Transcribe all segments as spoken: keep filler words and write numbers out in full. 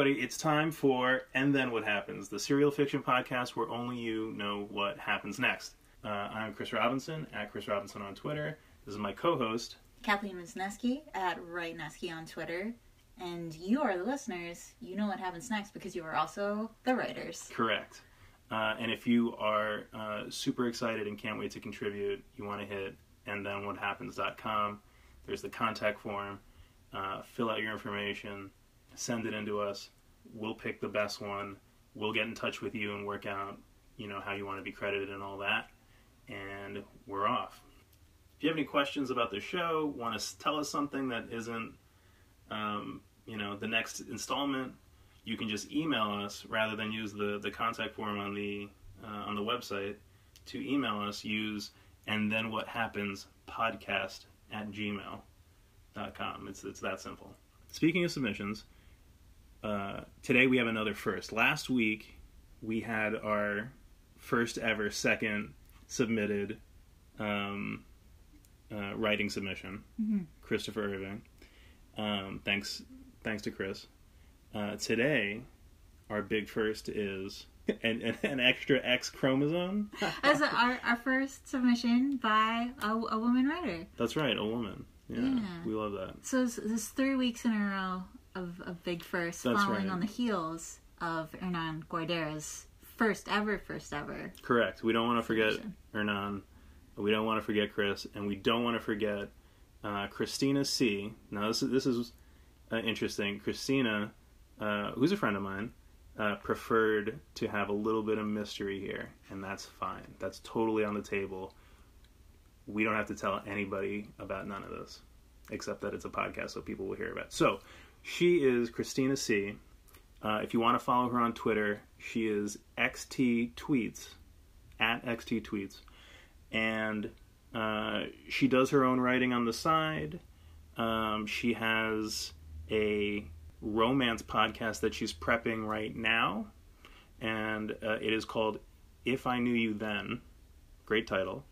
everybody, it's time for And Then What Happens, the serial fiction podcast where only you know what happens next. Uh, I'm Chris Robinson, at Chris Robinson on Twitter. This is my co-host, Kathleen Winsneski, at Writenesky on Twitter. And you are the listeners. You know what happens next because you are also the writers. Correct. Uh, and if you are uh, super excited and can't wait to contribute, you want to hit and then what happens dot com. There's the contact form. Uh, fill out your information. Send it in to us. We'll pick the best one. We'll get in touch with you and work out, you know, how you want to be credited and all that. And we're off. If you have any questions about the show, want to tell us something that isn't, um, you know, the next installment, you can just email us rather than use the, the contact form on the uh, on the website. To email us, use and then what happens podcast at gmail dot com. It's it's that simple. Speaking of submissions, uh, today we have another first. Last week we had our first ever second submitted um, uh, writing submission, mm-hmm. Christopher Irving. Um, thanks, thanks to Chris. Uh, today, our big first is an, an, an extra X chromosome. As our our first submission by a, a woman writer. That's right, a woman. Yeah, yeah, we love that. So this is three weeks in a row of a big first. That's following right. on the heels of Hernan Guardera's first ever, first ever. Correct. We don't want to forget Hernan. We don't want to forget Chris, and we don't want to forget uh, Christina C. Now this is this is uh, interesting. Christina, uh, who's a friend of mine, uh, preferred to have a little bit of mystery here, and that's fine. That's totally on the table. We don't have to tell anybody about none of this, except that it's a podcast, so people will hear about it. So, she is Christina C. Uh, if you want to follow her on Twitter, she is X T Tweets, at X T Tweets. And uh, she does her own writing on the side. Um, she has a romance podcast that she's prepping right now, and uh, it is called If I Knew You Then. Great title.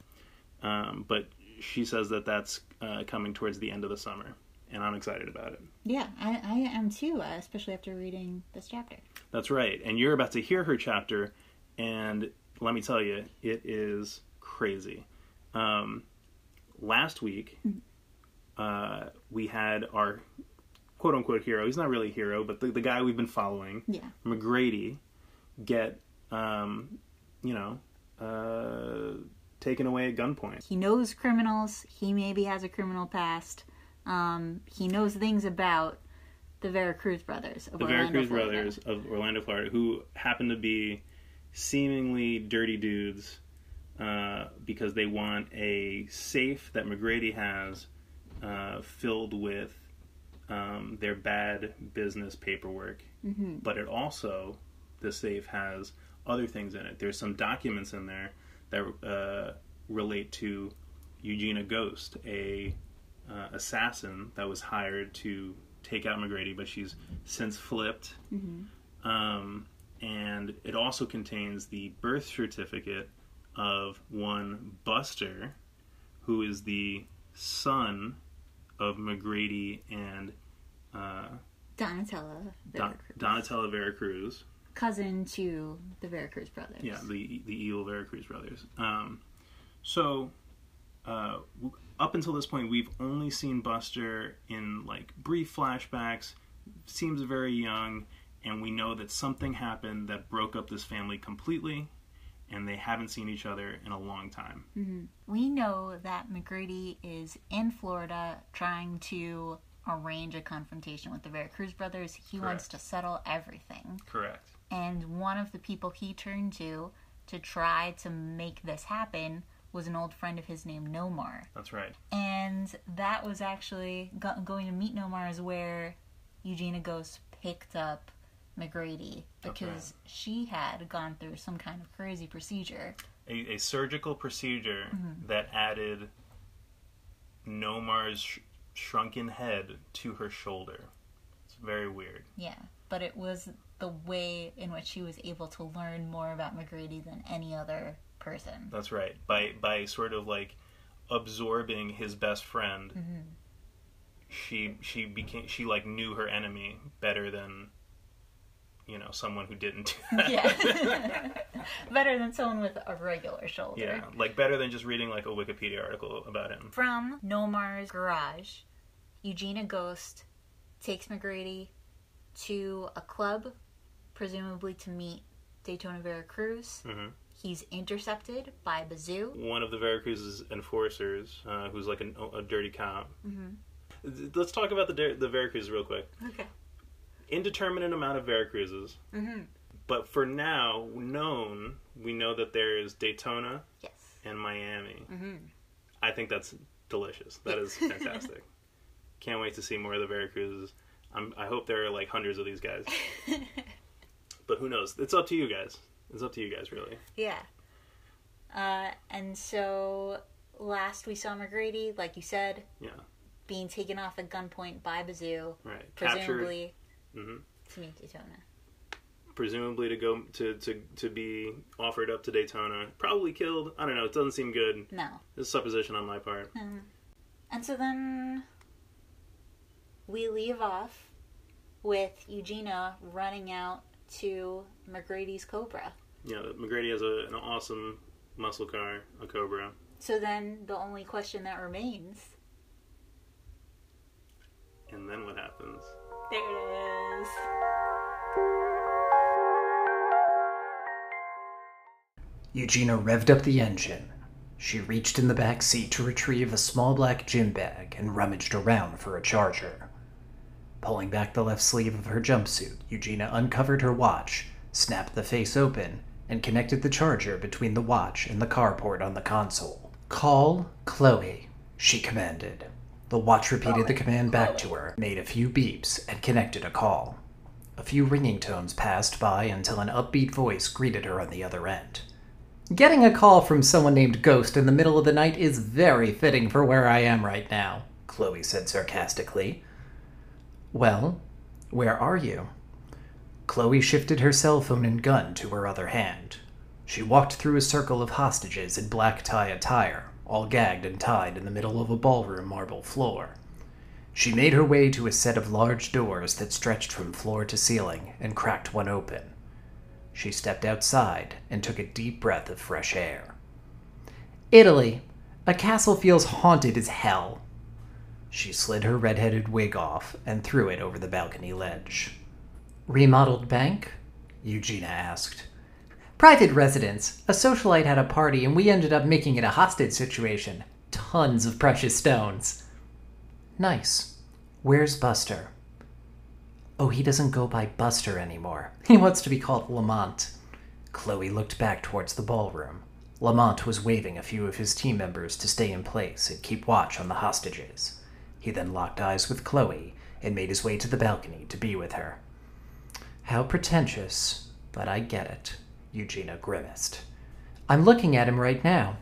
Um, but she says that that's uh, coming towards the end of the summer, and I'm excited about it. Yeah, I, I am too, uh, especially after reading this chapter. That's right, and you're about to hear her chapter, and let me tell you, it is crazy. Um, last week, mm-hmm. uh, we had our quote-unquote hero, he's not really a hero, but the, the guy we've been following, yeah. McGrady, get, um, you know... Uh, taken away at gunpoint. He knows criminals. He maybe has a criminal past. Um, he knows things about the Veracruz brothers of the Orlando, Veracruz Florida. brothers of Orlando, Florida, who happen to be seemingly dirty dudes uh, because they want a safe that McGrady has uh, filled with um, their bad business paperwork. Mm-hmm. But it also, the safe has other things in it. There's some documents in there that uh, relate to Eugenia Ghost, a uh, assassin that was hired to take out McGrady, but she's since flipped. Mm-hmm. Um, and it also contains the birth certificate of one Buster, who is the son of McGrady and uh, Donatella Veracruz. Don- Donatella Veracruz. Cousin to the Veracruz brothers. Yeah, the the evil Veracruz brothers. Um, so, uh, up until this point, we've only seen Buster in, like, brief flashbacks. Seems very young, and we know that something happened that broke up this family completely, and they haven't seen each other in a long time. Mm-hmm. We know that McGrady is in Florida trying to arrange a confrontation with the Veracruz brothers. He Correct. wants to settle everything. Correct. And one of the people he turned to to try to make this happen was an old friend of his named Nomar. That's right. And that was actually, go- going to meet Nomar is where Eugenia Ghost picked up McGrady, because right. she had gone through some kind of crazy procedure. A, a surgical procedure mm-hmm. that added Nomar's sh- shrunken head to her shoulder. It's very weird. Yeah, but it was the way in which she was able to learn more about McGrady than any other person. That's right. By by sort of like absorbing his best friend, mm-hmm. she she became she like knew her enemy better than you know, someone who didn't do that. Yeah. Better than someone with a regular shoulder. Yeah, like better than just reading like a Wikipedia article about him. From Nomar's garage, Eugenia Ghost takes McGrady to a club, presumably to meet Daytona Veracruz. Mm-hmm. He's intercepted by Bazoo, one of the Veracruz's enforcers, uh, who's like a, a dirty cop. Mm-hmm. Let's talk about the the Veracruz real quick. Okay. Indeterminate amount of Veracruzes, mm-hmm. but for now, known, we know that there is Daytona yes. and Miami. Mm-hmm. I think that's delicious. That is fantastic. Can't wait to see more of the Veracruzes. I'm, I hope there are like hundreds of these guys. But who knows? It's up to you guys. It's up to you guys, really. Yeah. Uh, and so, last we saw McGrady, like you said, yeah, being taken off at gunpoint by Bazoo, right? Presumably mm-hmm. to meet Daytona. Presumably to go to, to to be offered up to Daytona, probably killed. I don't know. It doesn't seem good. No. It's supposition on my part. Mm. And so then we leave off with Eugenia running out to McGrady's Cobra. Yeah, McGrady has a, an awesome muscle car, a Cobra. So then the only question that remains... And then what happens? There it is. Eugenia revved up the engine. She reached in the back seat to retrieve a small black gym bag and rummaged around for a charger. Pulling back the left sleeve of her jumpsuit, Eugenia uncovered her watch, snapped the face open, and connected the charger between the watch and the car port on the console. "Call Chloe," she commanded. The watch repeated the command back to her, made a few beeps, and connected a call. A few ringing tones passed by until an upbeat voice greeted her on the other end. "Getting a call from someone named Ghost in the middle of the night is very fitting for where I am right now," Chloe said sarcastically. "Well, where are you?" Chloe shifted her cell phone and gun to her other hand. She walked through a circle of hostages in black tie attire, all gagged and tied in the middle of a ballroom marble floor. She made her way to a set of large doors that stretched from floor to ceiling and cracked one open. She stepped outside and took a deep breath of fresh air. "Italy, a castle feels haunted as hell." She slid her red-headed wig off and threw it over the balcony ledge. "Remodeled bank?" Eugenia asked. "Private residence. A socialite had a party and we ended up making it a hostage situation. Tons of precious stones." "Nice. Where's Buster?" "Oh, he doesn't go by Buster anymore. He wants to be called Lamont." Chloe looked back towards the ballroom. Lamont was waving a few of his team members to stay in place and keep watch on the hostages. He then locked eyes with Chloe and made his way to the balcony to be with her. "How pretentious, but I get it," Eugenia grimaced. "I'm looking at him right now."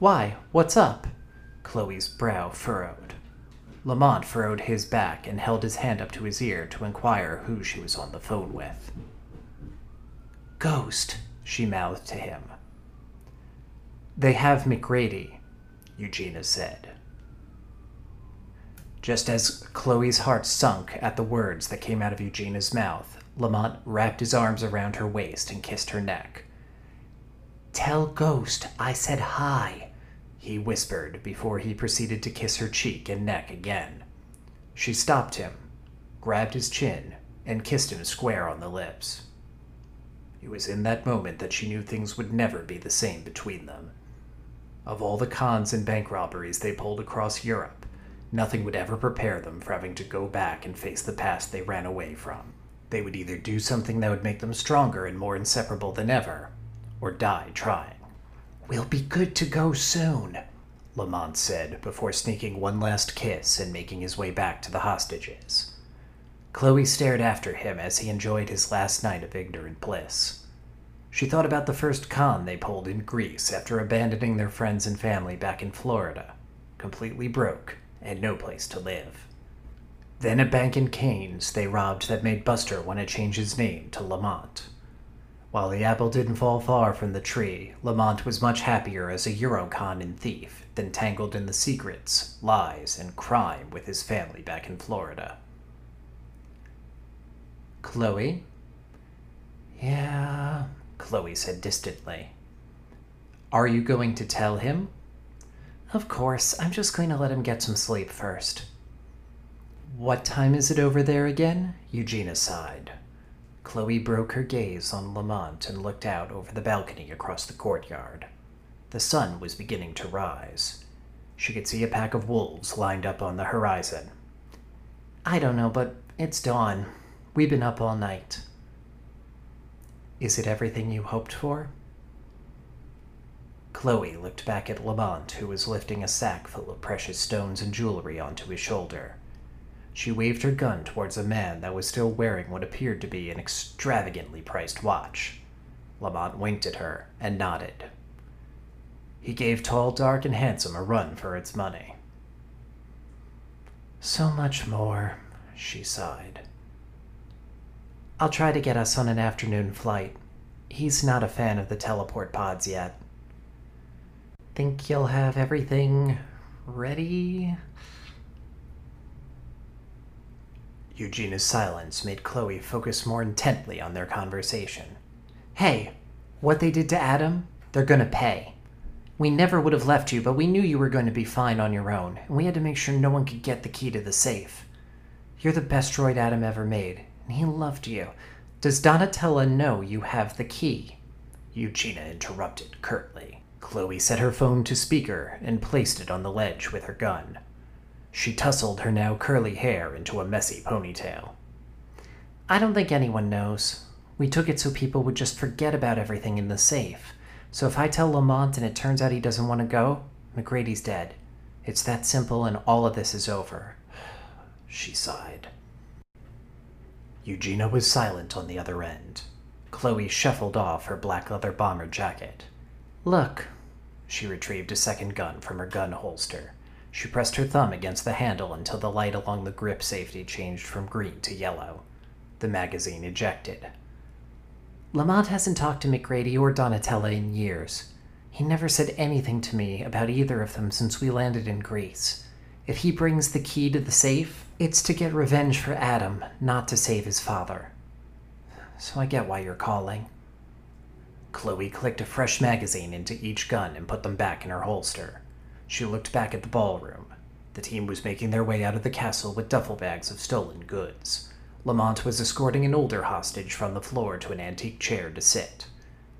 "Why? What's up?" Chloe's brow furrowed. Lamont furrowed his back and held his hand up to his ear to inquire who she was on the phone with. "Ghost," she mouthed to him. "They have McGrady," Eugenia said. Just as Chloe's heart sunk at the words that came out of Eugenia's mouth, Lamont wrapped his arms around her waist and kissed her neck. "Tell Ghost I said hi," he whispered before he proceeded to kiss her cheek and neck again. She stopped him, grabbed his chin, and kissed him square on the lips. It was in that moment that she knew things would never be the same between them. Of all the cons and bank robberies they pulled across Europe, nothing would ever prepare them for having to go back and face the past they ran away from. They would either do something that would make them stronger and more inseparable than ever, or die trying. "We'll be good to go soon," Lamont said before sneaking one last kiss and making his way back to the hostages. Chloe stared after him as he enjoyed his last night of ignorant bliss. She thought about the first con they pulled in Greece after abandoning their friends and family back in Florida, completely broke and no place to live. Then a bank in Keynes they robbed that made Buster want to change his name to Lamont. While the apple didn't fall far from the tree, Lamont was much happier as a Eurocon and thief than tangled in the secrets, lies, and crime with his family back in Florida. "Chloe, Yeah, Chloe said distantly. Are you going to tell him? Of course, I'm just going to let him get some sleep first. What time is it over there again? Eugenia sighed. Chloe broke her gaze on Lamont and looked out over the balcony across the courtyard. The sun was beginning to rise. She could see a pack of wolves lined up on the horizon. I don't know, but it's dawn. We've been up all night. Is it everything you hoped for? Chloe looked back at Lamont, who was lifting a sack full of precious stones and jewelry onto his shoulder. She waved her gun towards a man that was still wearing what appeared to be an extravagantly priced watch. Lamont winked at her and nodded. He gave Tall, Dark, and Handsome a run for its money. So much more, she sighed. I'll try to get us on an afternoon flight. He's not a fan of the teleport pods yet. Think you'll have everything ready? Eugenia's silence made Chloe focus more intently on their conversation. Hey, what they did to Adam, they're gonna pay. We never would have left you, but we knew you were going to be fine on your own, and we had to make sure no one could get the key to the safe. You're the best droid Adam ever made, and he loved you. Does Donatella know you have the key? Eugenia interrupted curtly. Chloe set her phone to speaker and placed it on the ledge with her gun. She tousled her now curly hair into a messy ponytail. I don't think anyone knows. We took it so people would just forget about everything in the safe. So if I tell Lamont and it turns out he doesn't want to go, McGrady's dead. It's that simple and all of this is over. She sighed. Eugenia was silent on the other end. Chloe shuffled off her black leather bomber jacket. Look. She retrieved a second gun from her gun holster. She pressed her thumb against the handle until the light along the grip safety changed from green to yellow. The magazine ejected. Lamont hasn't talked to McGrady or Donatella in years. He never said anything to me about either of them since we landed in Greece. If he brings the key to the safe, it's to get revenge for Adam, not to save his father. So I get why you're calling. Chloe clicked a fresh magazine into each gun and put them back in her holster. She looked back at the ballroom. The team was making their way out of the castle with duffel bags of stolen goods. Lamont was escorting an older hostage from the floor to an antique chair to sit.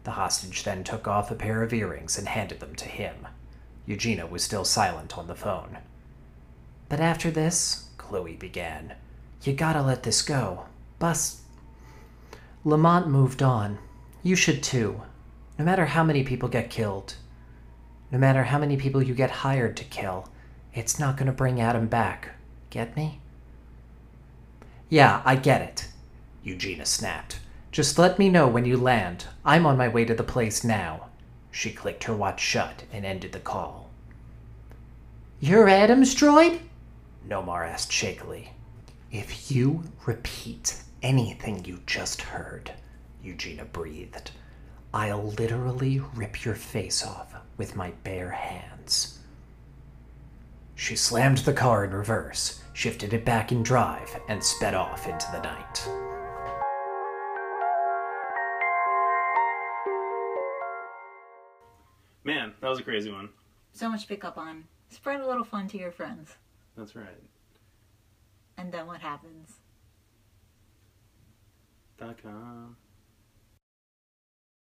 The hostage then took off a pair of earrings and handed them to him. Eugenia was still silent on the phone. But after this, Chloe began, you gotta let this go. Bus. Lamont moved on. You should too. No matter how many people get killed, no matter how many people you get hired to kill, it's not going to bring Adam back. Get me? Yeah, I get it, Eugenia snapped. Just let me know when you land. I'm on my way to the place now. She clicked her watch shut and ended the call. You're Adam's droid? Nomar asked shakily. If you repeat anything you just heard, Eugenia breathed, I'll literally rip your face off with my bare hands. She slammed the car in reverse, shifted it back in drive, and sped off into the night. Man, that was a crazy one. So much to pick up on. Spread a little fun to your friends. That's right. And then what happens? dot com